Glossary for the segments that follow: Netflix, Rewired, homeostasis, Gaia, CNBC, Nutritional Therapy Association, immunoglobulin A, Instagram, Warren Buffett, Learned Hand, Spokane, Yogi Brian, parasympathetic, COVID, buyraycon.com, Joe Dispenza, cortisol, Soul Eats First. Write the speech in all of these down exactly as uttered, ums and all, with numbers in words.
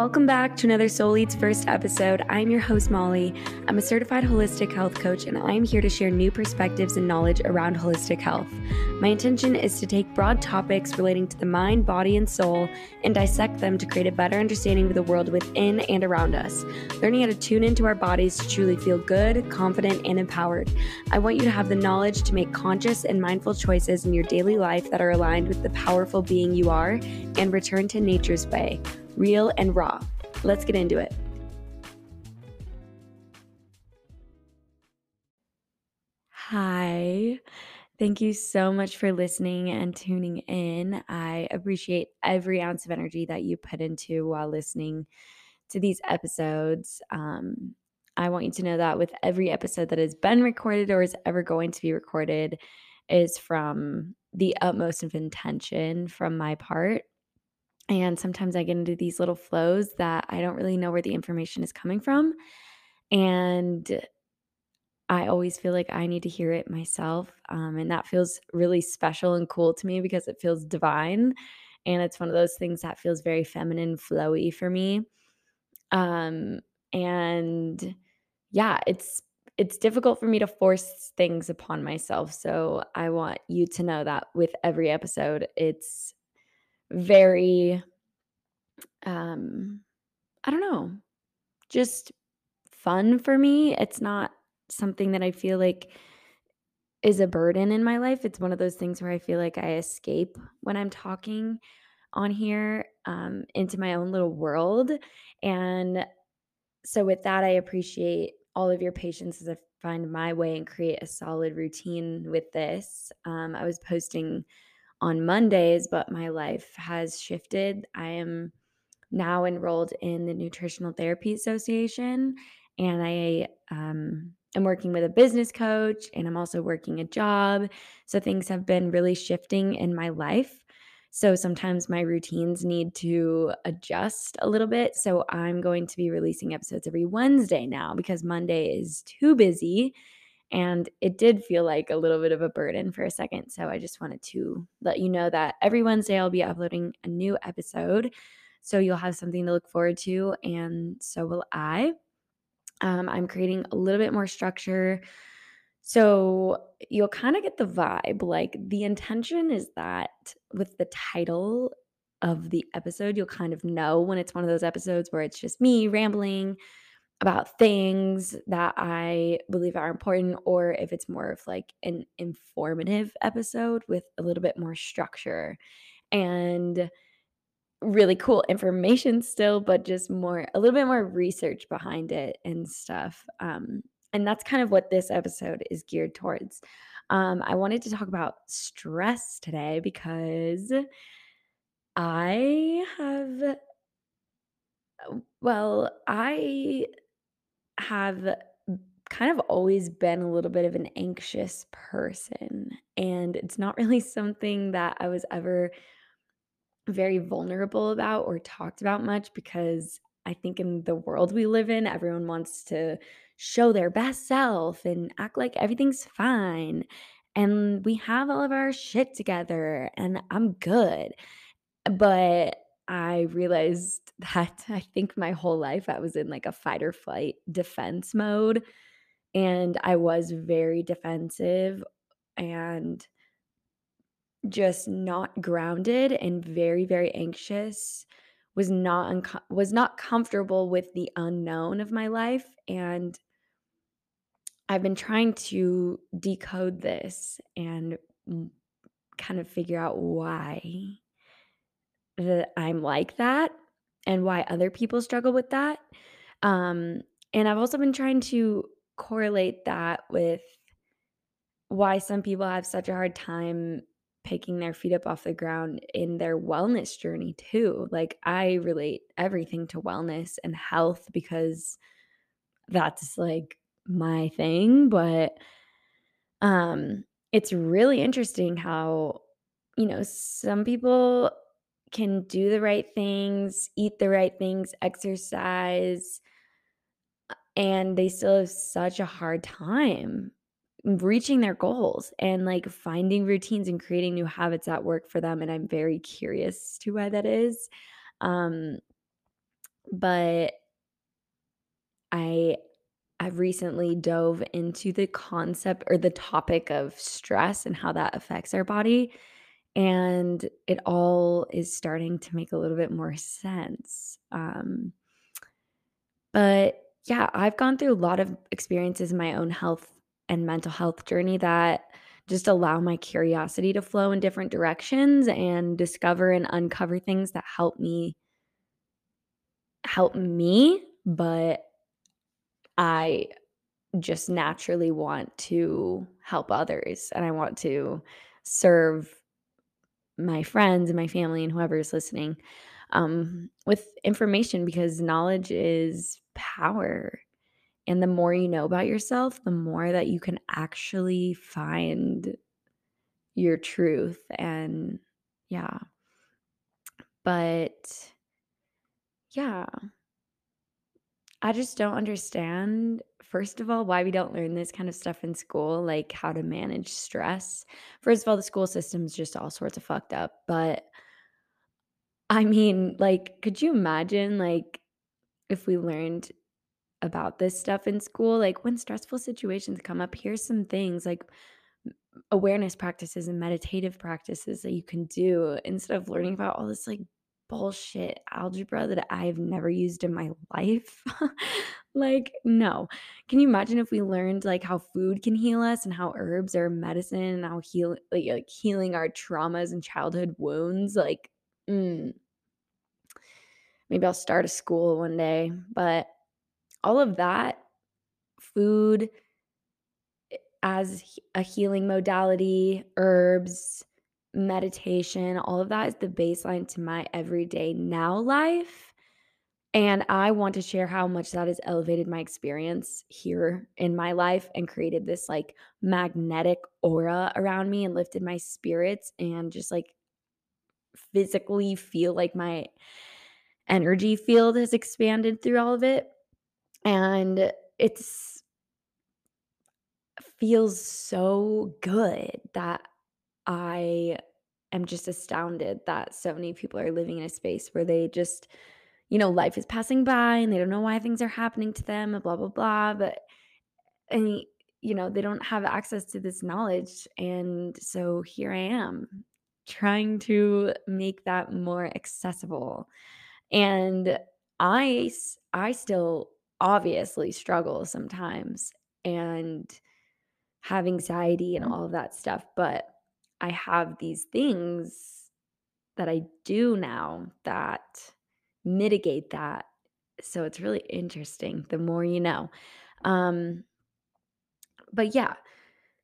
Welcome back to another Soul Eats First episode. I'm your host, Molly. I'm a certified holistic health coach, and I'm here to share new perspectives and knowledge around holistic health. My intention is to take broad topics relating to the mind, body, and soul and dissect them to create a better understanding of the world within and around us, learning how to tune into our bodies to truly feel good, confident, and empowered. I want you to have the knowledge to make conscious and mindful choices in your daily life that are aligned with the powerful being you are and return to nature's way. Real and raw. Let's get into it. Hi. Thank you so much for listening and tuning in. I appreciate every ounce of energy that you put into while listening to these episodes. Um, I want you to know that with every episode that has been recorded or is ever going to be recorded is from the utmost of intention from my part. And sometimes I get into these little flows that I don't really know where the information is coming from. And I always feel like I need to hear it myself. Um, and that feels really special and cool to me because it feels divine. And it's one of those things that feels very feminine, flowy for me. Um, and yeah, it's it's difficult for me to force things upon myself. So I want you to know that with every episode, it's very, um, I don't know, just fun for me. It's not something that I feel like is a burden in my life. It's one of those things where I feel like I escape when I'm talking on here um, into my own little world. And so with that, I appreciate all of your patience as I find my way and create a solid routine with this. Um, I was posting on Mondays, but my life has shifted. I am now enrolled in the Nutritional Therapy Association, and I um, am working with a business coach, and I'm also working a job. So things have been really shifting in my life. So sometimes my routines need to adjust a little bit. So I'm going to be releasing episodes every Wednesday now because Monday is too busy. And it did feel like a little bit of a burden for a second. So I just wanted to let you know that every Wednesday I'll be uploading a new episode. So you'll have something to look forward to, and so will I. Um, I'm creating a little bit more structure. So you'll kind of get the vibe. Like, the intention is that with the title of the episode, you'll kind of know when it's one of those episodes where it's just me rambling about things that I believe are important, or if it's more of like an informative episode with a little bit more structure and really cool information still, but just more, a little bit more research behind it and stuff. Um, and that's kind of what this episode is geared towards. Um, I wanted to talk about stress today because I have, well, I... have kind of always been a little bit of an anxious person, and it's not really something that I was ever very vulnerable about or talked about much because I think in the world we live in, everyone wants to show their best self and act like everything's fine and we have all of our shit together and I'm good. But I realized that I think my whole life I was in like a fight or flight defense mode, and I was very defensive and just not grounded and very, very anxious, was not unco- was not comfortable with the unknown of my life. And I've been trying to decode this and kind of figure out why that I'm like that and why other people struggle with that. Um, and I've also been trying to correlate that with why some people have such a hard time picking their feet up off the ground in their wellness journey too. Like, I relate everything to wellness and health because that's like my thing. But um, it's really interesting how, you know, some people can do the right things, eat the right things, exercise, and they still have such a hard time reaching their goals and like finding routines and creating new habits that work for them. And I'm very curious to why that is. Um, but I I've recently dove into the concept or the topic of stress and how that affects our body. And it all is starting to make a little bit more sense. Um, but yeah, I've gone through a lot of experiences in my own health and mental health journey that just allow my curiosity to flow in different directions and discover and uncover things that help me, help me, but I just naturally want to help others, and I want to serve my friends and my family and whoever is listening um, with information, because knowledge is power. And the more you know about yourself, the more that you can actually find your truth. And yeah, but yeah. I just don't understand, first of all, why we don't learn this kind of stuff in school, like how to manage stress. First of all, the school system is just all sorts of fucked up. But I mean, like, could you imagine, like, if we learned about this stuff in school? Like, when stressful situations come up, here's some things like awareness practices and meditative practices that you can do, instead of learning about all this, like, bullshit algebra that I've never used in my life. Like, no. Can you imagine if we learned like how food can heal us and how herbs are medicine and how heal like, like healing our traumas and childhood wounds? Like, mm, maybe I'll start a school one day. But all of that, food as a healing modality, herbs, meditation, all of that is the baseline to my everyday now life. And I want to share how much that has elevated my experience here in my life and created this like magnetic aura around me and lifted my spirits, and just like physically feel like my energy field has expanded through all of it. And it's feels so good that I am just astounded that so many people are living in a space where they just, you know, life is passing by and they don't know why things are happening to them and blah, blah, blah. But, and, you know, they don't have access to this knowledge. And so here I am trying to make that more accessible. And I, I still obviously struggle sometimes and have anxiety and all of that stuff. But I have these things that I do now that mitigate that. So it's really interesting, the more you know. Um, but yeah,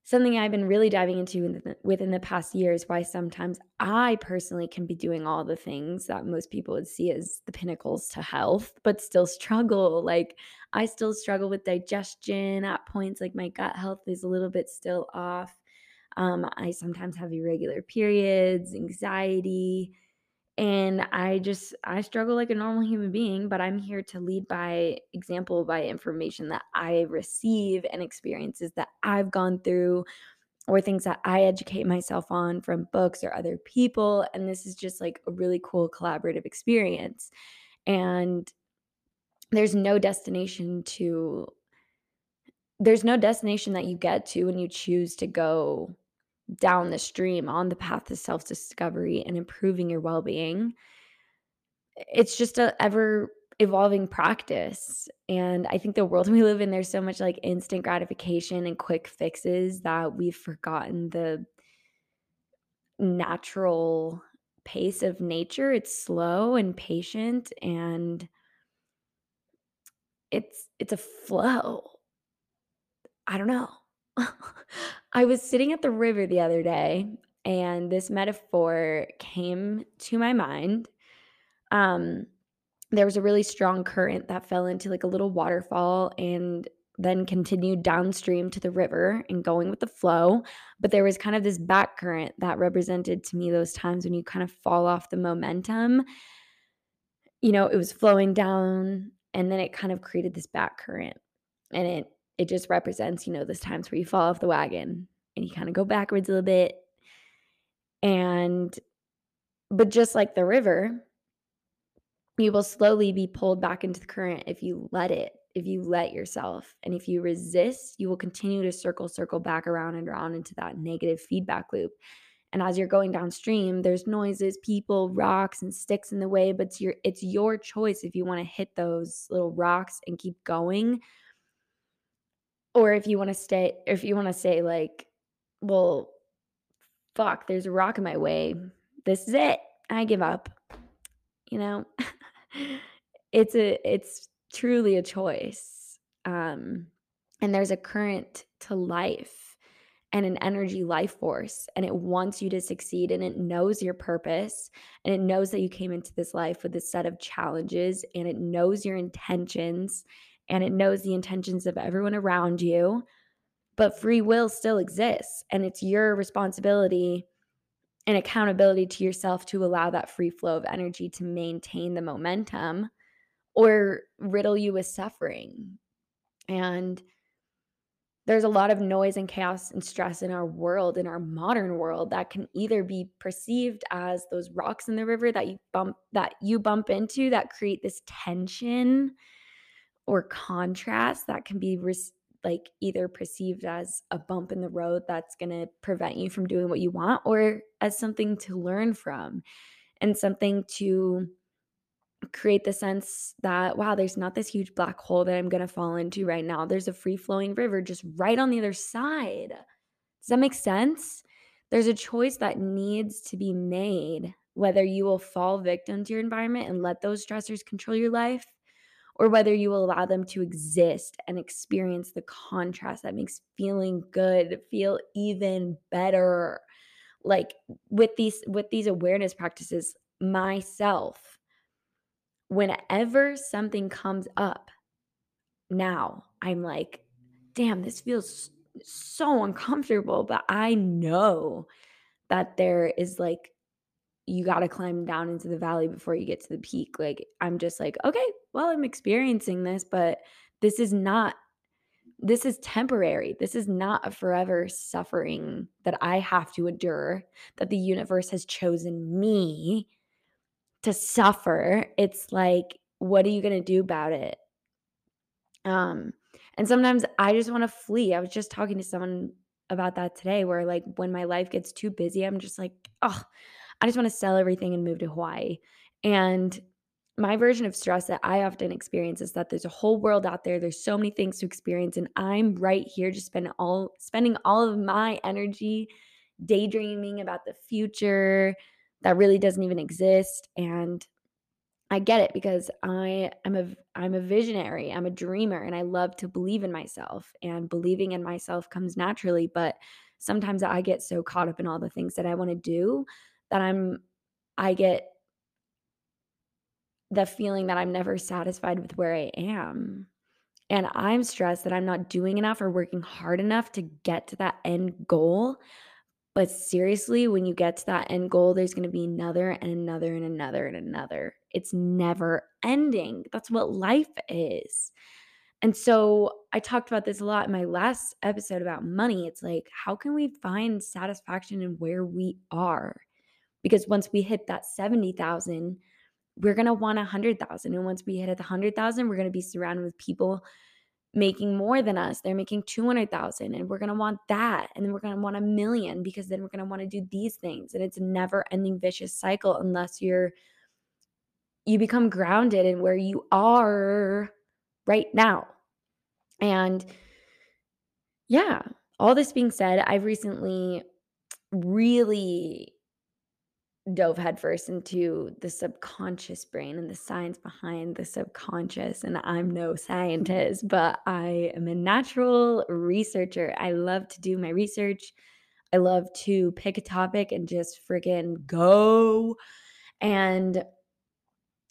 something I've been really diving into in the, within the past year is why sometimes I personally can be doing all the things that most people would see as the pinnacles to health, but still struggle. Like, I still struggle with digestion at points. Like, my gut health is a little bit still off. Um, I sometimes have irregular periods, anxiety, and I just, I struggle like a normal human being, but I'm here to lead by example, by information that I receive and experiences that I've gone through, or things that I educate myself on from books or other people. And this is just like a really cool collaborative experience. And there's no destination to, there's no destination that you get to when you choose to go down the stream on the path to self-discovery and improving your well-being. It's just an ever-evolving practice. And I think the world we live in, there's so much like instant gratification and quick fixes that we've forgotten the natural pace of nature. It's slow and patient, and it's it's a flow. I don't know. I was sitting at the river the other day, and this metaphor came to my mind. Um, there was a really strong current that fell into like a little waterfall and then continued downstream to the river and going with the flow. But there was kind of this back current that represented to me those times when you kind of fall off the momentum. You know, it was flowing down, and then it kind of created this back current, and it It just represents, you know, those times where you fall off the wagon and you kind of go backwards a little bit. And, but just like the river, you will slowly be pulled back into the current if you let it, if you let yourself. And if you resist, you will continue to circle, circle back around and around into that negative feedback loop. And as you're going downstream, there's noises, people, rocks, and sticks in the way, but it's your, it's your choice if you want to hit those little rocks and keep going. Or if you want to stay, or if you want to say like, well, fuck, there's a rock in my way. This is it. I give up. You know, it's a, it's truly a choice. Um, and there's a current to life and an energy life force, and it wants you to succeed, and it knows your purpose, and it knows that you came into this life with a set of challenges, and it knows your intentions, and it knows the intentions of everyone around you. But free will still exists, and it's your responsibility and accountability to yourself to allow that free flow of energy to maintain the momentum or riddle you with suffering. And there's a lot of noise and chaos and stress in our world, in our modern world, that can either be perceived as those rocks in the river that you bump that you bump into that create this tension or contrast that can be res- like either perceived as a bump in the road that's going to prevent you from doing what you want, or as something to learn from and something to create the sense that, wow, there's not this huge black hole that I'm going to fall into right now. There's a free-flowing river just right on the other side. Does that make sense? There's a choice that needs to be made, whether you will fall victim to your environment and let those stressors control your life, or whether you will allow them to exist and experience the contrast that makes feeling good feel even better. Like with these, with these awareness practices, myself, whenever something comes up now, I'm like, damn, this feels so uncomfortable, but I know that there is like, you got to climb down into the valley before you get to the peak. Like, I'm just like, okay, well, I'm experiencing this, but this is not, this is temporary. This is not a forever suffering that I have to endure, that the universe has chosen me to suffer. It's like, what are you going to do about it? Um, and sometimes I just want to flee. I was just talking to someone about that today, where like when my life gets too busy, I'm just like, oh, I just want to sell everything and move to Hawaii. And my version of stress that I often experience is that there's a whole world out there. There's so many things to experience. And I'm right here just spend all, spending all of my energy daydreaming about the future that really doesn't even exist. And I get it, because I am a, I'm a visionary. I'm a dreamer, and I love to believe in myself, and believing in myself comes naturally. But sometimes I get so caught up in all the things that I want to do that I'm, I get the feeling that I'm never satisfied with where I am. And I'm stressed that I'm not doing enough or working hard enough to get to that end goal. But seriously, when you get to that end goal, there's going to be another and another and another and another. It's never ending. That's what life is. And so I talked about this a lot in my last episode about money. It's like, how can we find satisfaction in where we are? Because once we hit that seventy thousand, we're going to want one hundred thousand. And once we hit at one hundred thousand, we're going to be surrounded with people making more than us. They're making two hundred thousand, and we're going to want that. And then we're going to want a million, because then we're going to want to do these things. And it's a never ending vicious cycle unless you're, you become grounded in where you are right now. And yeah, all this being said, I've recently really dove headfirst into the subconscious brain and the science behind the subconscious. And I'm no scientist, but I am a natural researcher. I love to do my research. I love to pick a topic and just freaking go. And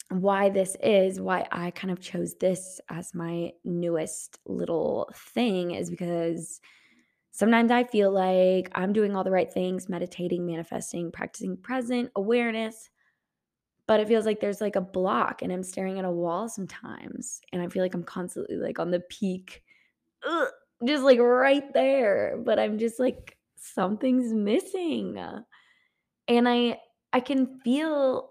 why this is, why I kind of chose this as my newest little thing, is because sometimes I feel like I'm doing all the right things, meditating, manifesting, practicing present awareness, but it feels like there's like a block, and I'm staring at a wall sometimes, and I feel like I'm constantly like on the peak, ugh, just like right there, but I'm just like, something's missing. And I I can feel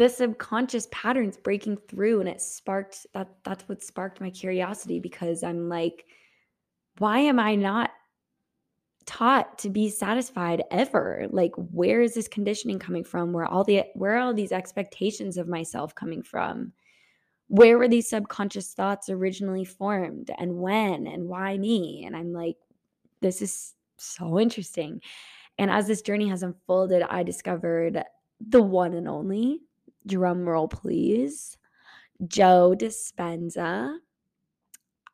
the subconscious patterns breaking through. And it sparked that, that's what sparked my curiosity, because I'm like, why am I not taught to be satisfied ever? Like, where is this conditioning coming from? Where all the, where are all these expectations of myself coming from? Where were these subconscious thoughts originally formed, and when, and why me? And I'm like, this is so interesting. And as this journey has unfolded, I discovered the one and only, drum roll please, Joe Dispenza.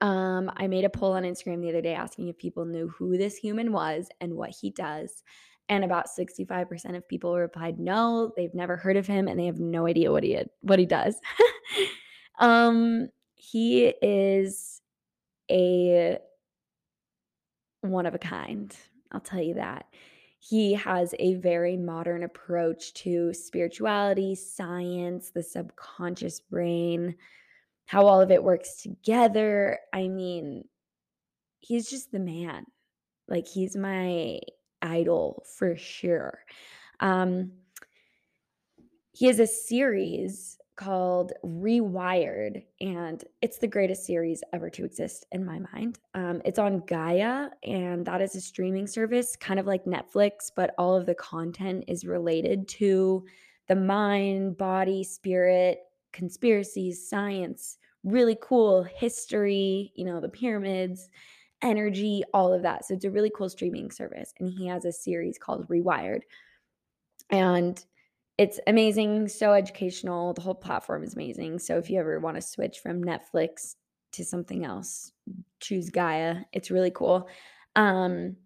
Um, I made a poll on Instagram the other day asking if people knew who this human was and what he does. And about sixty-five percent of people replied no, they've never heard of him, and they have no idea what he what he does. Um, he is a one of a kind, I'll tell you that. He has a very modern approach to spirituality, science, the subconscious brain, how all of it works together. I mean, he's just the man. Like, he's my idol for sure. Um, he has a series called Rewired, and it's the greatest series ever to exist in my mind. Um, it's on Gaia, and that is a streaming service, kind of like Netflix, but all of the content is related to the mind, body, spirit, conspiracies, science, really cool history, you know, the pyramids, energy, all of that. So it's a really cool streaming service, and he has a series called Rewired, and it's amazing, so educational. The whole platform is amazing. So if you ever want to switch from Netflix to something else, choose Gaia. It's really cool. Um,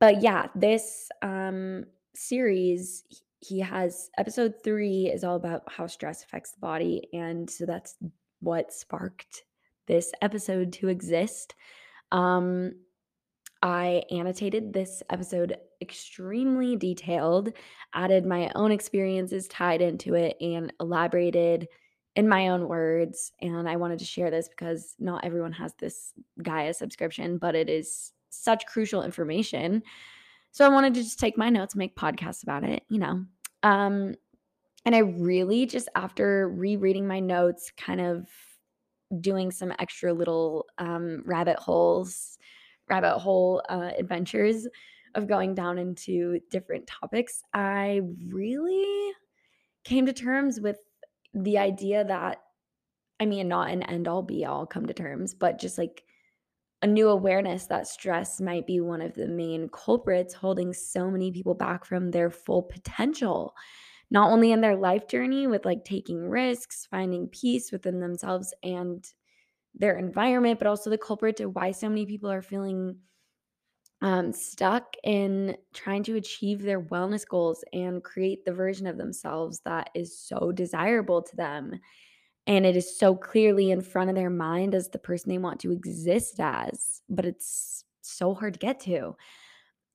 but yeah, this um, series, he has episode three is all about how stress affects the body. And so that's what sparked this episode to exist. Um, I annotated this episode extremely detailed, added my own experiences tied into it, and elaborated in my own words. And I wanted to share this because not everyone has this Gaia subscription, but it is such crucial information. So I wanted to just take my notes, make podcasts about it, you know. Um, and I really just, after rereading my notes, kind of doing some extra little um, rabbit holes, rabbit hole uh, adventures of going down into different topics, I really came to terms with the idea that, I mean, not an end-all be-all come to terms, but just like a new awareness that stress might be one of the main culprits holding so many people back from their full potential, not only in their life journey with like taking risks, finding peace within themselves and their environment, but also the culprit to why so many people are feeling Um, stuck in trying to achieve their wellness goals and create the version of themselves that is so desirable to them. And it is so clearly in front of their mind as the person they want to exist as, but it's so hard to get to.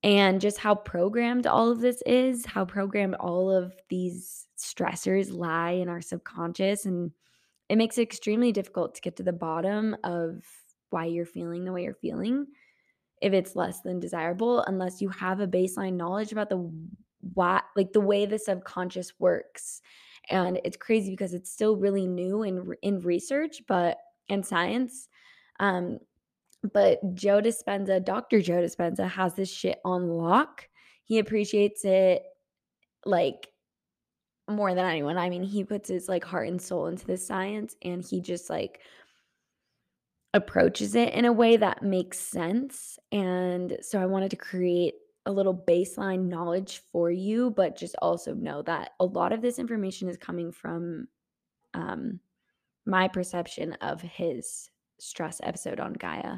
And just how programmed all of this is, how programmed all of these stressors lie in our subconscious. And it makes it extremely difficult to get to the bottom of why you're feeling the way you're feeling if it's less than desirable, unless you have a baseline knowledge about the why, like the way the subconscious works. And it's crazy because it's still really new in in research, but in science. Um, but Joe Dispenza, Doctor Joe Dispenza, has this shit on lock. He appreciates it like more than anyone. I mean, he puts his like heart and soul into this science, and he just like approaches it in a way that makes sense. And so I wanted to create a little baseline knowledge for you, but just also know that a lot of this information is coming from um, my perception of his stress episode on Gaia.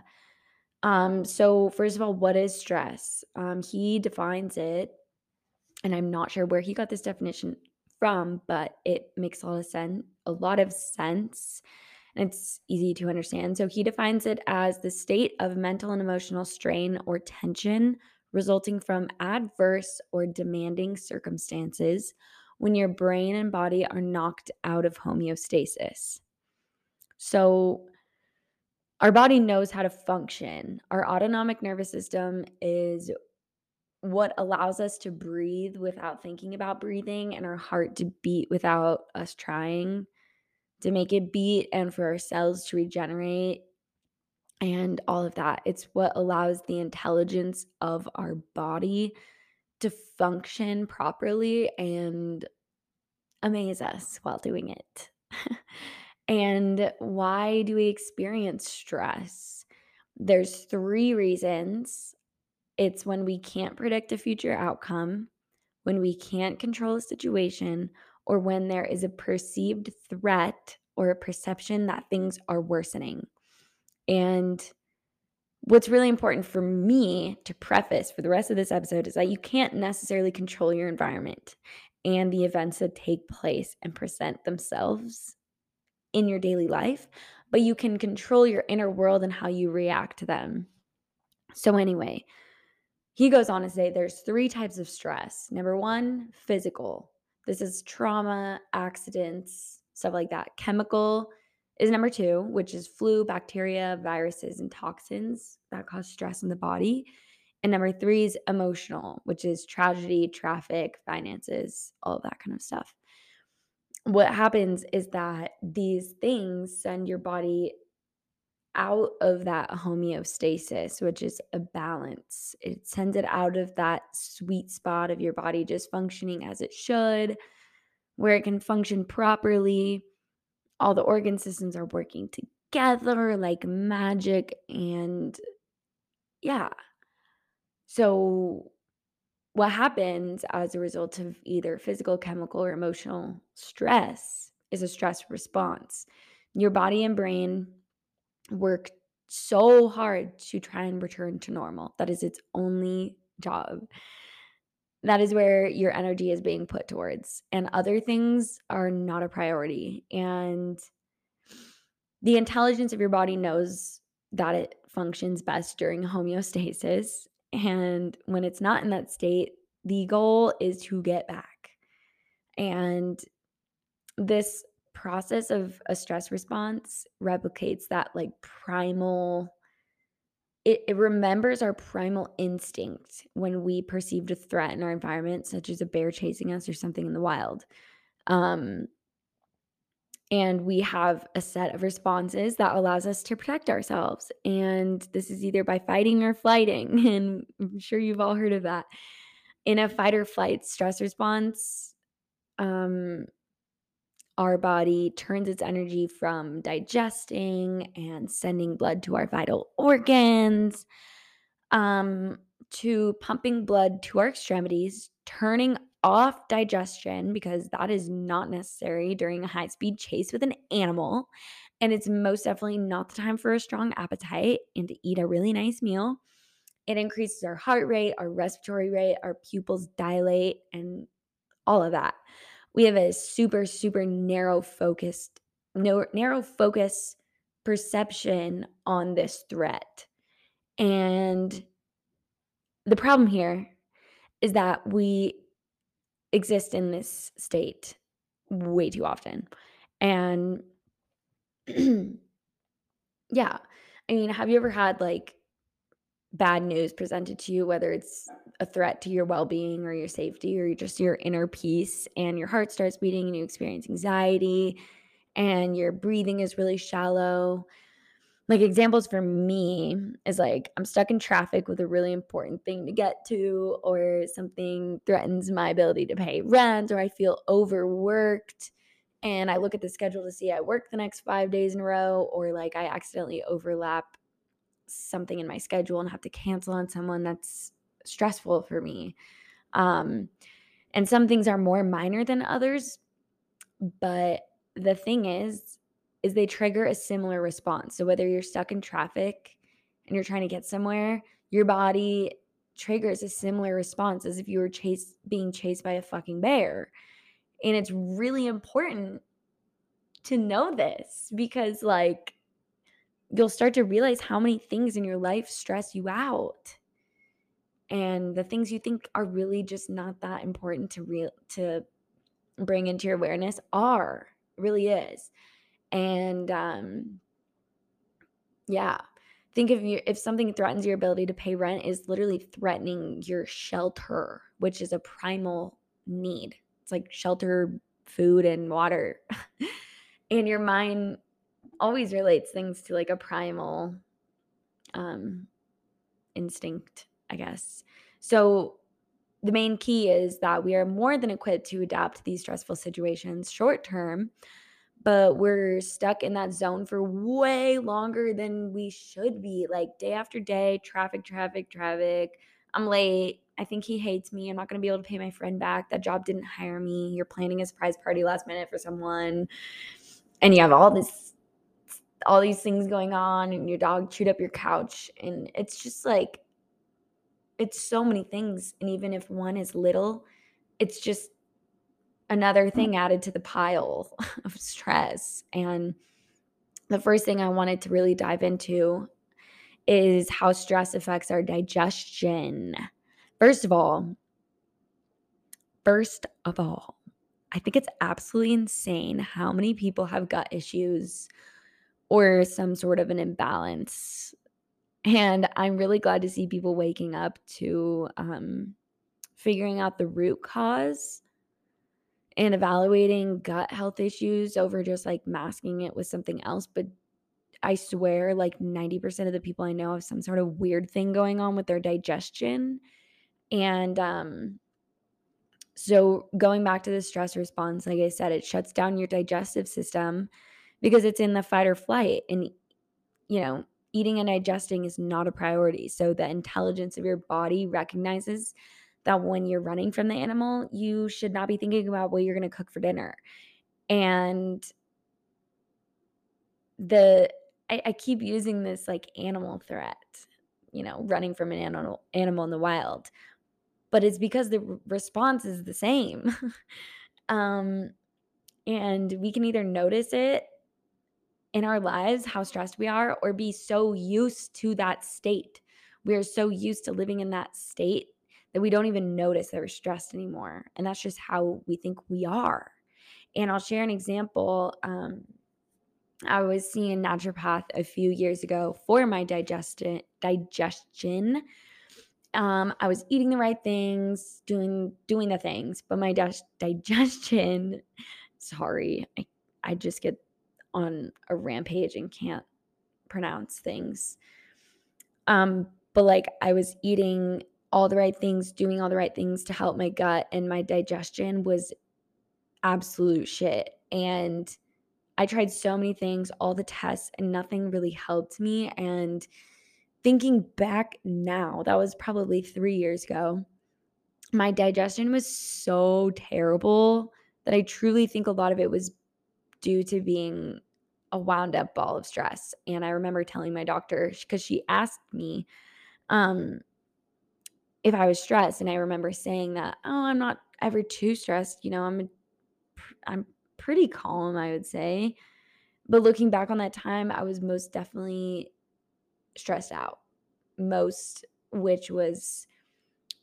Um, so first of all, what is stress? Um, he defines it, and I'm not sure where he got this definition from, but it makes a lot of sense, a lot of sense. It's easy to understand. So he defines it as the state of mental and emotional strain or tension resulting from adverse or demanding circumstances when your brain and body are knocked out of homeostasis. So our body knows how to function. Our autonomic nervous system is what allows us to breathe without thinking about breathing, and our heart to beat without us trying to make it beat, and for our cells to regenerate and all of that. It's what allows the intelligence of our body to function properly and amaze us while doing it. And why do we experience stress? There's three reasons. It's when we can't predict a future outcome, when we can't control a situation, or when there is a perceived threat or a perception that things are worsening. And what's really important for me to preface for the rest of this episode is that you can't necessarily control your environment and the events that take place and present themselves in your daily life, but you can control your inner world and how you react to them. So anyway, he goes on to say there's three types of stress. Number one, physical. This is trauma, accidents, stuff like that. Chemical is number two, which is flu, bacteria, viruses, and toxins that cause stress in the body. And number three is emotional, which is tragedy, traffic, finances, all that kind of stuff. What happens is that these things send your body out of that homeostasis, which is a balance. It sends it out of that sweet spot of your body just functioning as it should, where it can function properly. All the organ systems are working together like magic, and yeah. So what happens as a result of either physical, chemical, or emotional stress is a stress response. Your body and brain work so hard to try and return to normal. That is its only job. That is where your energy is being put towards, and other things are not a priority. And the intelligence of your body knows that it functions best during homeostasis. And when it's not in that state, the goal is to get back. And this process of a stress response replicates that like primal, it, it remembers our primal instinct when we perceived a threat in our environment, such as a bear chasing us or something in the wild. Um, and we have a set of responses that allows us to protect ourselves. And this is either by fighting or flighting. And I'm sure you've all heard of that. In a fight or flight stress response, um, our body turns its energy from digesting and sending blood to our vital organs, um, to pumping blood to our extremities, turning off digestion because that is not necessary during a high-speed chase with an animal, and it's most definitely not the time for a strong appetite and to eat a really nice meal. It increases our heart rate, our respiratory rate, our pupils dilate, and all of that. We have a super, super narrow focused, no, narrow focus perception on this threat. And the problem here is that we exist in this state way too often. And yeah, I mean, have you ever had like bad news presented to you, whether it's a threat to your well-being or your safety or just your inner peace, and your heart starts beating and you experience anxiety and your breathing is really shallow? Like examples for me is like I'm stuck in traffic with a really important thing to get to, or something threatens my ability to pay rent, or I feel overworked and I look at the schedule to see I work the next five days in a row, or like I accidentally overlap something in my schedule and have to cancel on someone. That's stressful for me. Um, and some things are more minor than others, but the thing is, is they trigger a similar response. So whether you're stuck in traffic and you're trying to get somewhere, your body triggers a similar response as if you were chased, being chased by a fucking bear. And it's really important to know this, because like you'll start to realize how many things in your life stress you out. And the things you think are really just not that important to real to bring into your awareness are, really is. And um, yeah, Think of your, if something threatens your ability to pay rent is literally threatening your shelter, which is a primal need. It's like shelter, food, and water. And your mind always relates things to like a primal um, instinct, I guess. So the main key is that we are more than equipped to adapt to these stressful situations short term, but we're stuck in that zone for way longer than we should be. Like day after day, traffic, traffic, traffic. I'm late. I think he hates me. I'm not going to be able to pay my friend back. That job didn't hire me. You're planning a surprise party last minute for someone. And you have all this, all these things going on, and your dog chewed up your couch. And it's just like, it's so many things. And even if one is little, it's just another thing added to the pile of stress. And the first thing I wanted to really dive into is how stress affects our digestion. First of all, first of all, I think it's absolutely insane how many people have gut issues or some sort of an imbalance. And I'm really glad to see people waking up to um, figuring out the root cause and evaluating gut health issues over just like masking it with something else. But I swear like ninety percent of the people I know have some sort of weird thing going on with their digestion. And um, so going back to the stress response, like I said, it shuts down your digestive system because it's in the fight or flight. And, you know, eating and digesting is not a priority. So the intelligence of your body recognizes that when you're running from the animal, you should not be thinking about what you're going to cook for dinner. And the I, I keep using this like animal threat, you know, running from an animal animal in the wild, but it's because the r- response is the same. um, and we can either notice it in our lives, how stressed we are, or be so used to that state. We are so used to living in that state that we don't even notice that we're stressed anymore. And that's just how we think we are. And I'll share an example. Um, I was seeing a naturopath a few years ago for my digestion. digestion. Um, I was eating the right things, doing doing the things, but my di- digestion, sorry, I, I just get on a rampage and can't pronounce things. Um, but like I was eating all the right things, doing all the right things to help my gut, and my digestion was absolute shit. And I tried so many things, all the tests, and nothing really helped me. And thinking back now, that was probably three years ago, my digestion was so terrible that I truly think a lot of it was due to being a wound up ball of stress. And I remember telling my doctor, because she asked me, um, if I was stressed, and I remember saying that, oh, I'm not ever too stressed. You know, I'm, a, I'm pretty calm, I would say. But looking back on that time, I was most definitely stressed out, most, which was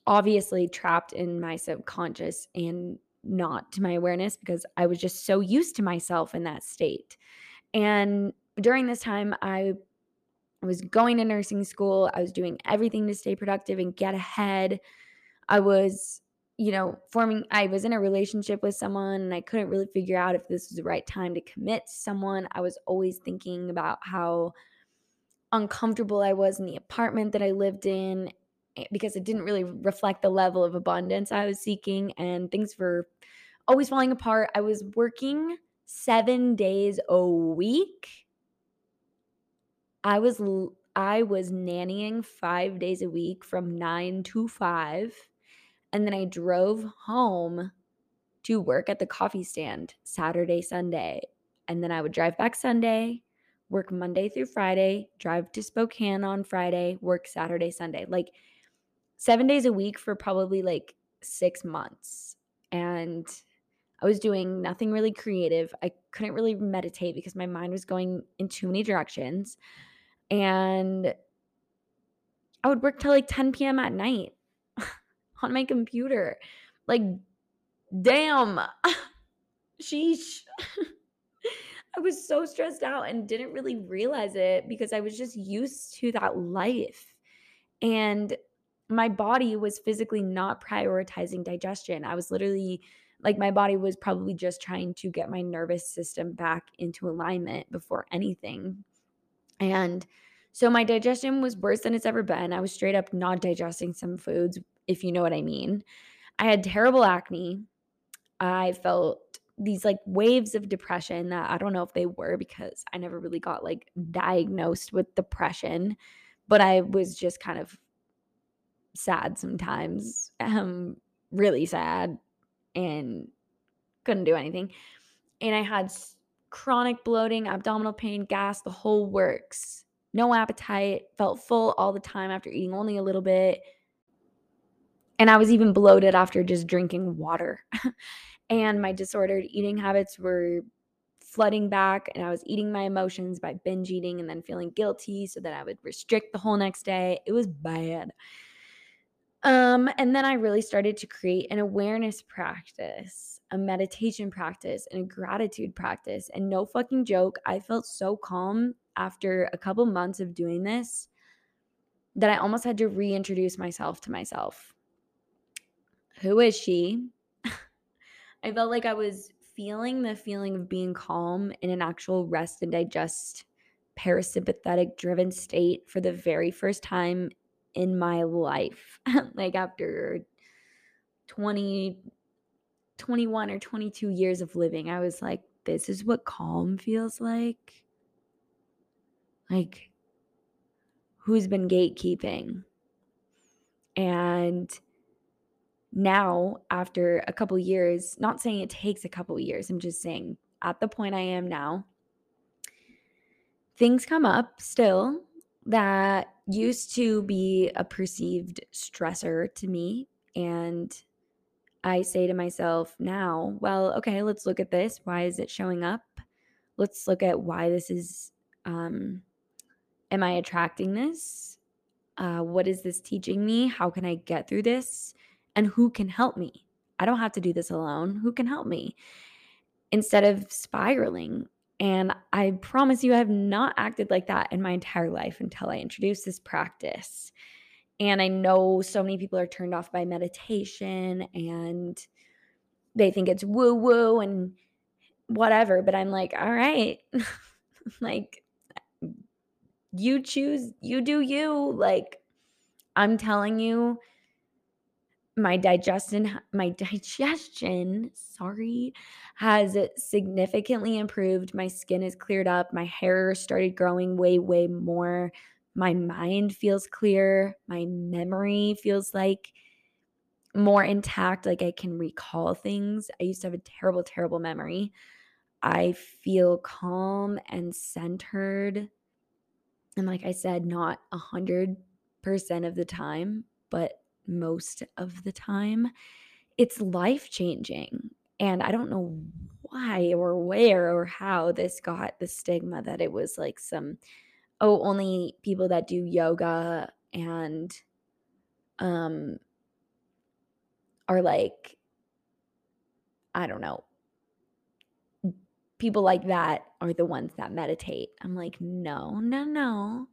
obviously trapped in my subconscious and not to my awareness because I was just so used to myself in that state. And during this time, I I was going to nursing school. I was doing everything to stay productive and get ahead. I was, you know, forming, I was in a relationship with someone, and I couldn't really figure out if this was the right time to commit to someone. I was always thinking about how uncomfortable I was in the apartment that I lived in because it didn't really reflect the level of abundance I was seeking, and things were always falling apart. I was working seven days a week. I was I was nannying five days a week from nine to five, and then I drove home to work at the coffee stand Saturday, Sunday, and then I would drive back Sunday, work Monday through Friday, drive to Spokane on Friday, work Saturday, Sunday, like seven days a week for probably like six months, and I was doing nothing really creative. I couldn't really meditate because my mind was going in too many directions. And I would work till like ten p.m. at night on my computer. Like, damn. Sheesh. I was so stressed out and didn't really realize it because I was just used to that life. And my body was physically not prioritizing digestion. I was literally like, my body was probably just trying to get my nervous system back into alignment before anything. And so my digestion was worse than it's ever been. I was straight up not digesting some foods, if you know what I mean. I had terrible acne. I felt these like waves of depression that I don't know if they were, because I never really got like diagnosed with depression, but I was just kind of sad sometimes, um, really sad, and couldn't do anything. And I had chronic bloating, abdominal pain, gas, the whole works. No appetite, felt full all the time after eating only a little bit. And I was even bloated after just drinking water. And my disordered eating habits were flooding back, and I was eating my emotions by binge eating and then feeling guilty so that I would restrict the whole next day. It was bad. Um, and then I really started to create an awareness practice, a meditation practice, and a gratitude practice. And no fucking joke, I felt so calm after a couple months of doing this that I almost had to reintroduce myself to myself. Who is she? I felt like I was feeling the feeling of being calm in an actual rest and digest parasympathetic driven state for the very first time in my life. Like after twenty, twenty-one or twenty-two years of living, I was like, this is what calm feels like. Like, who's been gatekeeping? And now, after a couple years, not saying it takes a couple years, I'm just saying at the point I am now, things come up still that used to be a perceived stressor to me. And I say to myself now, well, okay, let's look at this. Why is it showing up? Let's look at why this is, um, am I attracting this? Uh, what is this teaching me? How can I get through this? And who can help me? I don't have to do this alone. Who can help me? Instead of spiraling. And I promise you, I have not acted like that in my entire life until I introduced this practice. And I know so many people are turned off by meditation and they think it's woo-woo and whatever. But I'm like, all right, like you choose, you do you. Like I'm telling you, My digestion, my digestion, sorry, has significantly improved. My skin is cleared up. My hair started growing way, way more. My mind feels clear. My memory feels like more intact. Like I can recall things. I used to have a terrible, terrible memory. I feel calm and centered. And like I said, not a hundred percent of the time, but most of the time. It's life-changing. And I don't know why or where or how this got the stigma that it was like some, oh, only people that do yoga and um, are like, I don't know, people like that are the ones that meditate. I'm like, no, no, no.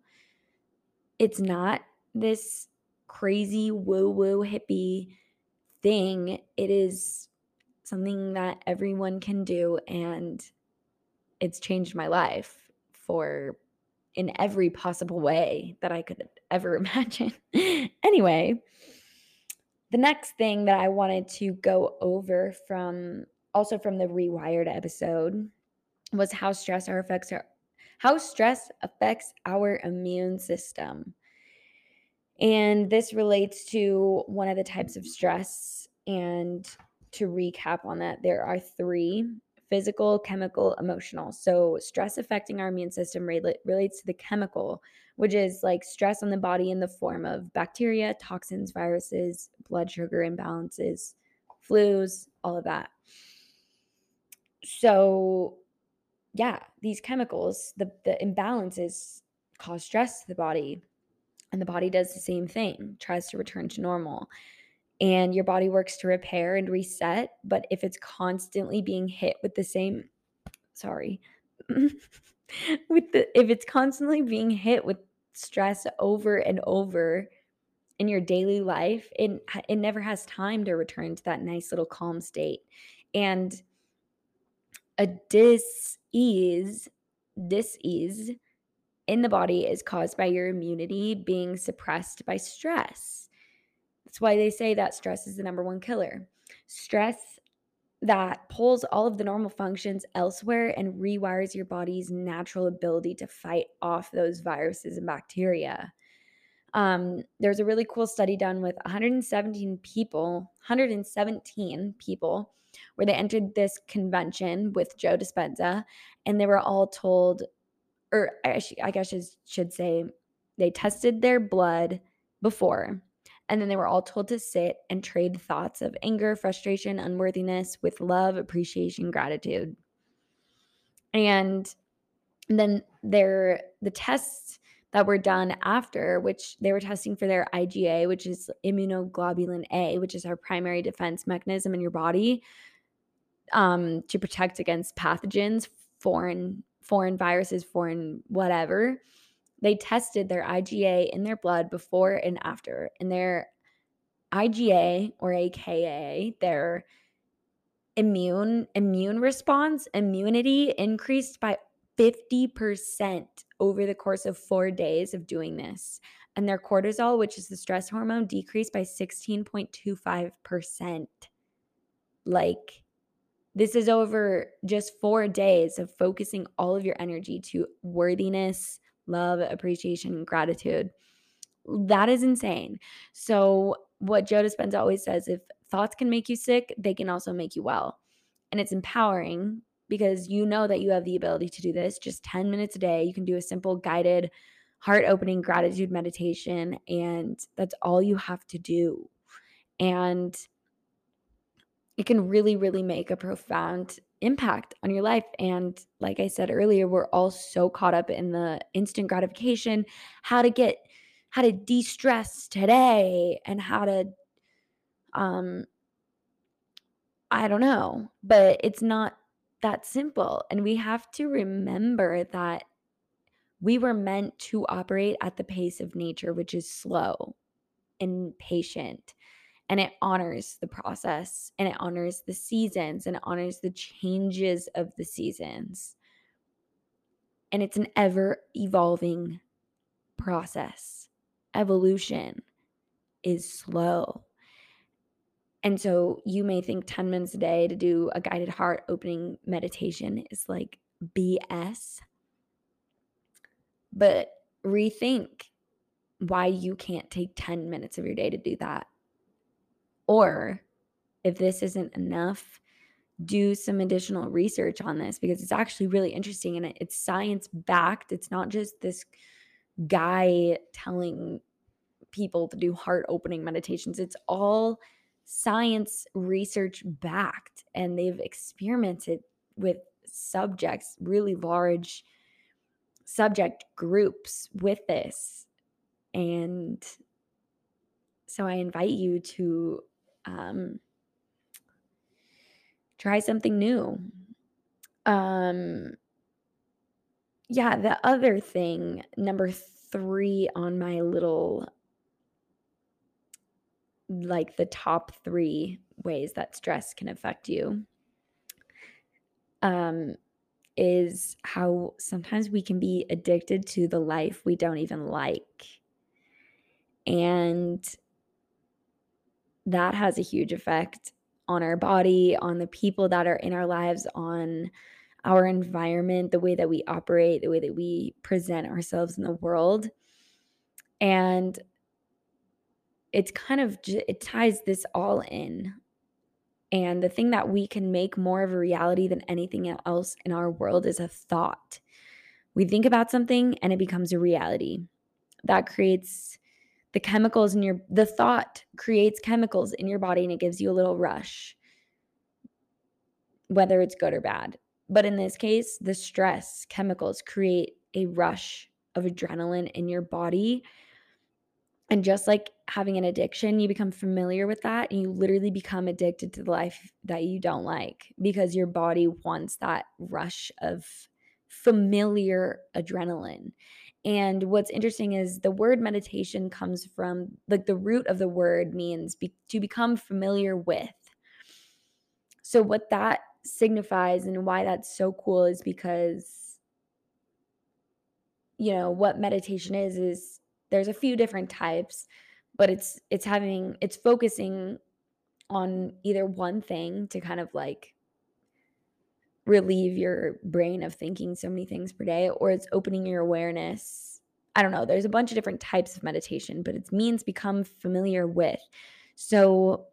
It's not this crazy woo-woo hippie thing. It is something that everyone can do, and it's changed my life for in every possible way that I could ever imagine. Anyway, the next thing that I wanted to go over from also from the Rewired episode was how stress our affects our, how stress affects our immune system. And this relates to one of the types of stress. And to recap on that, there are three: physical, chemical, emotional. So stress affecting our immune system rel- relates to the chemical, which is like stress on the body in the form of bacteria, toxins, viruses, blood sugar imbalances, flus, all of that. So yeah, these chemicals, the, the imbalances cause stress to the body. And the body does the same thing, tries to return to normal. And your body works to repair and reset. But if it's constantly being hit with the same, sorry, with the, if it's constantly being hit with stress over and over in your daily life, it, it never has time to return to that nice little calm state. And a dis-ease, dis-ease in the body is caused by your immunity being suppressed by stress. That's why they say that stress is the number one killer. Stress that pulls all of the normal functions elsewhere and rewires your body's natural ability to fight off those viruses and bacteria. Um, there's a really cool study done with one hundred seventeen people, one hundred seventeen people, where they entered this convention with Joe Dispenza, and they were all told, or I, I guess I should say, they tested their blood before. And then they were all told to sit and trade thoughts of anger, frustration, unworthiness with love, appreciation, gratitude. And then there, the tests that were done after, which they were testing for their I G A, which is immunoglobulin A, which is our primary defense mechanism in your body um, to protect against pathogens, foreign, foreign viruses, foreign whatever. They tested their I G A in their blood before and after. And their I G A, or A K A, their immune immune response, immunity increased by fifty percent over the course of four days of doing this. And their cortisol, which is the stress hormone, decreased by sixteen point two five percent. Like, this is over just four days of focusing all of your energy to worthiness, love, appreciation, and gratitude. That is insane. So what Joe Dispenza always says, if thoughts can make you sick, they can also make you well. And it's empowering because you know that you have the ability to do this. Just ten minutes a day, you can do a simple guided heart-opening gratitude meditation, and that's all you have to do. And it can really, really make a profound impact on your life. And like I said earlier, we're all so caught up in the instant gratification, how to get, how to de-stress today and how to, um, I don't know, but it's not that simple. And we have to remember that we were meant to operate at the pace of nature, which is slow and patient. And it honors the process, and it honors the seasons, and it honors the changes of the seasons. And it's an ever-evolving process. Evolution is slow. And so you may think ten minutes a day to do a guided heart-opening meditation is like B S. But rethink why you can't take ten minutes of your day to do that. Or if this isn't enough, do some additional research on this, because it's actually really interesting and it's science-backed. It's not just this guy telling people to do heart-opening meditations. It's all science research-backed, and they've experimented with subjects, really large subject groups with this. And so I invite you to Um, try something new. Um, yeah, the other thing, number three on my little, like the top three ways that stress can affect you, um, is how sometimes we can be addicted to the life we don't even like. And that has a huge effect on our body, on the people that are in our lives, on our environment, the way that we operate, the way that we present ourselves in the world. And it's kind of, it ties this all in. And the thing that we can make more of a reality than anything else in our world is a thought. We think about something and it becomes a reality. That creates The chemicals in your, the thought creates chemicals in your body, and it gives you a little rush, whether it's good or bad. But in this case, the stress chemicals create a rush of adrenaline in your body. And just like having an addiction, you become familiar with that, and you literally become addicted to the life that you don't like because your body wants that rush of familiar adrenaline. And what's interesting is the word meditation comes from, like, the root of the word means be, to become familiar with. So what that signifies and why that's so cool is because, you know, what meditation is, is there's a few different types, but it's, it's having, it's focusing on either one thing to kind of like relieve your brain of thinking so many things per day, or it's opening your awareness. I don't know. There's a bunch of different types of meditation, but it means become familiar with. So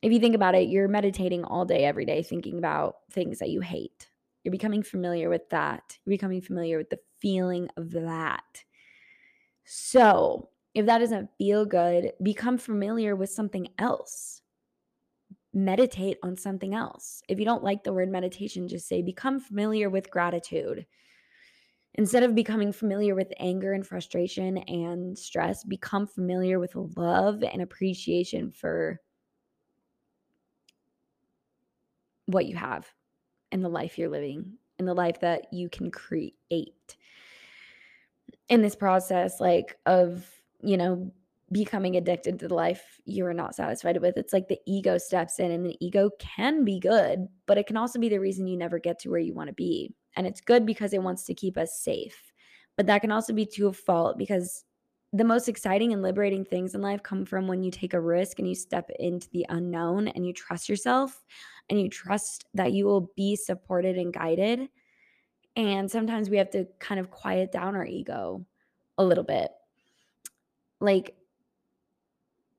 if you think about it, you're meditating all day, every day, thinking about things that you hate. You're becoming familiar with that. You're becoming familiar with the feeling of that. So if that doesn't feel good, become familiar with something else. Meditate on something else. If you don't like the word meditation, just say become familiar with gratitude. Instead of becoming familiar with anger and frustration and stress, become familiar with love and appreciation for what you have and the life you're living and the life that you can create. In this process, like, of, you know, becoming addicted to the life you are not satisfied with, it's like the ego steps in, and the ego can be good, but it can also be the reason you never get to where you want to be. And it's good because it wants to keep us safe, but that can also be to a fault, because the most exciting and liberating things in life come from when you take a risk and you step into the unknown and you trust yourself and you trust that you will be supported and guided. And sometimes we have to kind of quiet down our ego a little bit. Like,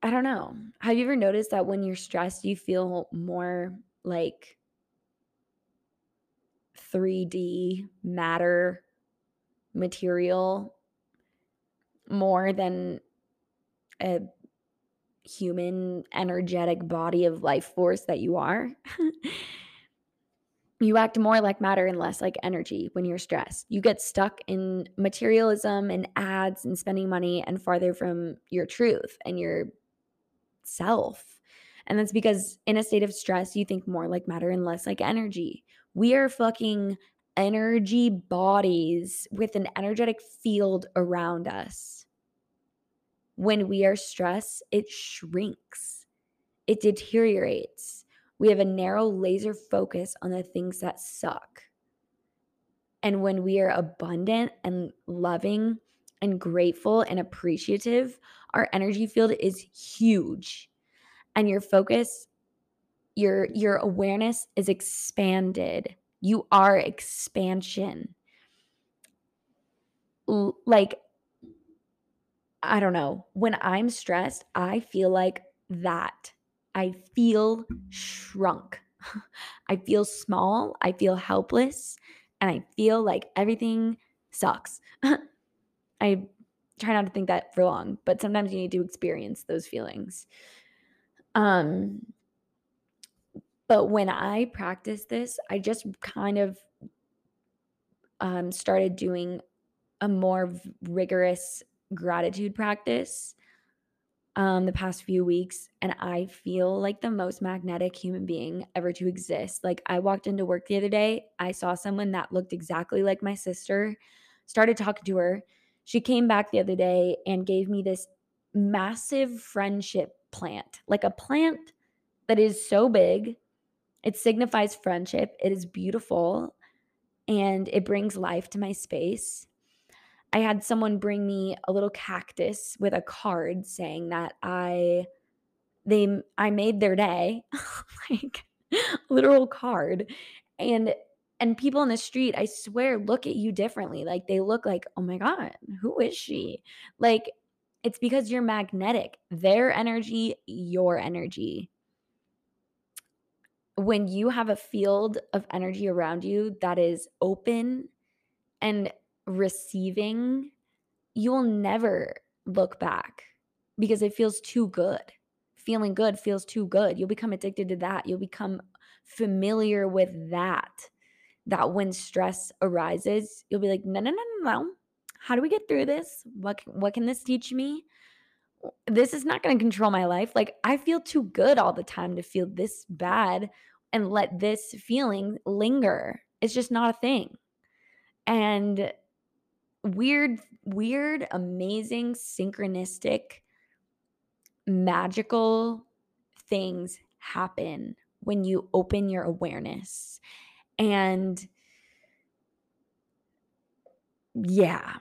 I don't know. Have you ever noticed that when you're stressed, you feel more like three D matter, material, more than a human, energetic body of life force that you are? You act more like matter and less like energy when you're stressed. You get stuck in materialism and ads and spending money and farther from your truth and your self. And that's because in a state of stress, you think more like matter and less like energy. We are fucking energy bodies with an energetic field around us. When we are stressed, it shrinks. It deteriorates. We have a narrow laser focus on the things that suck. And when we are abundant and loving and grateful and appreciative, our energy field is huge. And your focus, your, your awareness is expanded. You are expansion. L- like, I don't know. When I'm stressed, I feel like that. I feel shrunk. I feel small. I feel helpless. And I feel like everything sucks. I try not to think that for long, but sometimes you need to experience those feelings. Um, but when I practice this, I just kind of um, started doing a more rigorous gratitude practice um, the past few weeks. And I feel like the most magnetic human being ever to exist. Like, I walked into work the other day. I saw someone that looked exactly like my sister, started talking to her. She came back the other day and gave me this massive friendship plant, like a plant that is so big. It signifies friendship. It is beautiful, and it brings life to my space. I had someone bring me a little cactus with a card saying that I they I made their day, like literal card. And and people in the street, I swear, look at you differently. Like, they look like, oh my God, who is she? Like, it's because you're magnetic. Their energy, your energy. When you have a field of energy around you that is open and receiving, you will never look back, because it feels too good. Feeling good feels too good. You'll become addicted to that. You'll become familiar with that, that when stress arises, you'll be like, no, no, no, no, no. How do we get through this? What, what can this teach me? This is not going to control my life. Like, I feel too good all the time to feel this bad and let this feeling linger. It's just not a thing. and weird, weird, amazing, synchronistic, magical things happen when you open your awareness. And yeah.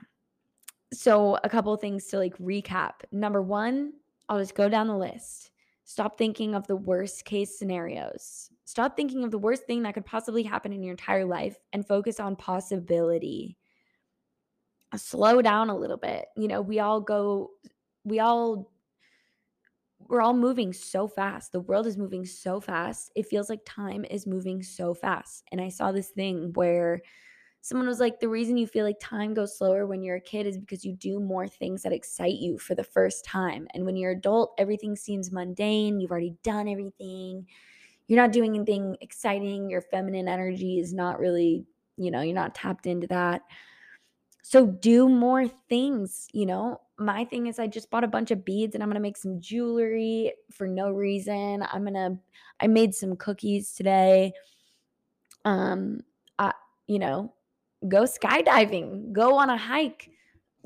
So a couple of things to like recap. Number one, I'll just go down the list. Stop thinking of the worst case scenarios. Stop thinking of the worst thing that could possibly happen in your entire life and focus on possibility. Slow down a little bit. You know, we all go, we all, we're all moving so fast. The world is moving so fast. It feels like time is moving so fast. And I saw this thing where someone was like, the reason you feel like time goes slower when you're a kid is because you do more things that excite you for the first time. And when you're an adult, everything seems mundane. You've already done everything. You're not doing anything exciting. Your feminine energy is not really, you know, you're not tapped into that. So do more things, you know. My thing is I just bought a bunch of beads and I'm going to make some jewelry for no reason. I'm going to, I made some cookies today. Um, I, you know. Go skydiving, go on a hike,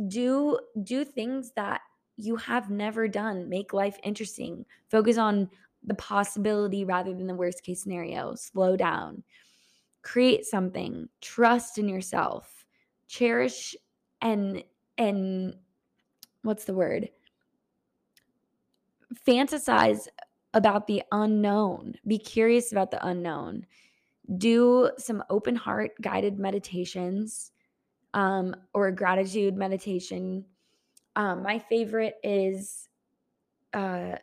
do, do things that you have never done. Make life interesting. Focus on the possibility rather than the worst case scenario. Slow down, create something, trust in yourself, cherish and, and what's the word? Fantasize about the unknown. Be curious about the unknown. Do some open heart guided meditations um, or a gratitude meditation. Um, my favorite is uh,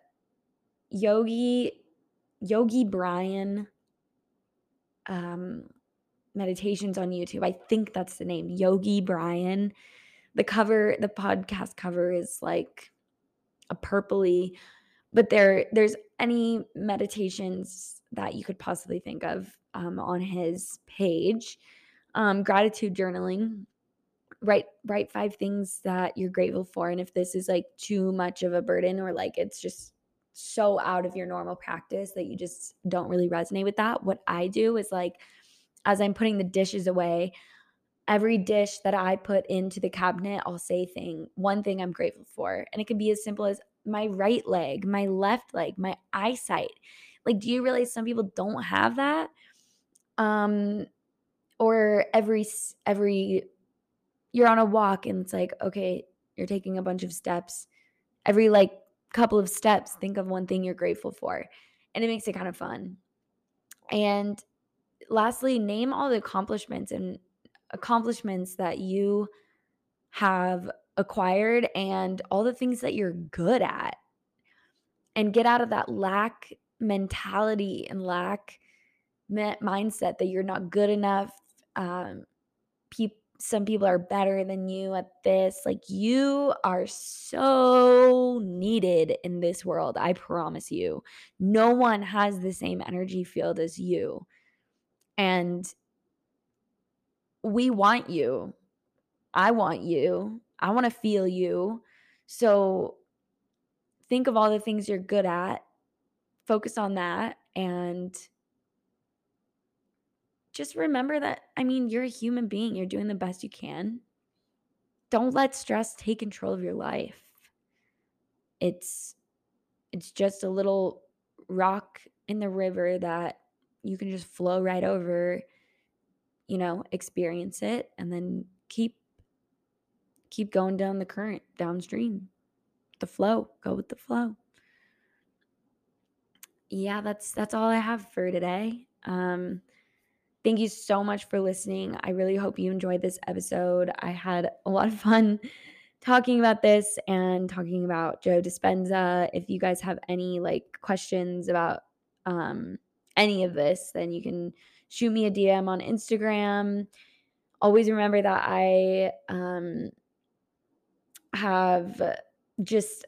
Yogi Yogi Brian um, meditations on YouTube. I think that's the name, Yogi Brian. The cover, the podcast cover is like a purpley, but there there's any meditations that you could possibly think of um, on his page. Um, gratitude journaling, write, write five things that you're grateful for. And if this is like too much of a burden or like, it's just so out of your normal practice that you just don't really resonate with that. What I do is like, as I'm putting the dishes away, every dish that I put into the cabinet, I'll say thing, one thing I'm grateful for. And it can be as simple as my right leg, my left leg, my eyesight. Like, do you realize some people don't have that? Um, or every, every, you're on a walk and it's like, okay, you're taking a bunch of steps. Every like couple of steps, think of one thing you're grateful for. And it makes it kind of fun. And lastly, name all the accomplishments and accomplishments that you have acquired and all the things that you're good at, and get out of that lack mentality and lack me- mindset that you're not good enough. Um, pe- some people are better than you at this. Like, you are so needed in this world. I promise you, no one has the same energy field as you. And we want you. I want you. I want to feel you. So think of all the things you're good at. Focus on that, and just remember that, I mean, you're a human being. You're doing the best you can. Don't let stress take control of your life. It's it's just a little rock in the river that you can just flow right over, you know, experience it, and then keep Keep going down the current, downstream, the flow, go with the flow. Yeah, that's that's all I have for today. Um, thank you so much for listening. I really hope you enjoyed this episode. I had a lot of fun talking about this and talking about Joe Dispenza. If you guys have any like questions about um, any of this, then you can shoot me a D M on Instagram. Always remember that I um, – have just,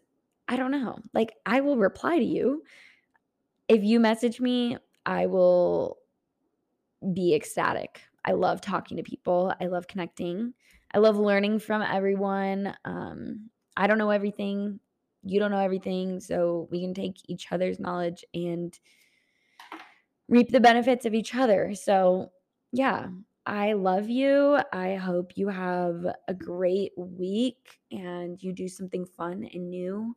I don't know, like I will reply to you. If you message me, I will be ecstatic. I love talking to people. I love connecting. I love learning from everyone. Um, I don't know everything. You don't know everything. So we can take each other's knowledge and reap the benefits of each other. So yeah, I love you. I hope you have a great week and you do something fun and new.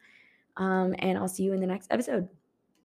Um, and I'll see you in the next episode.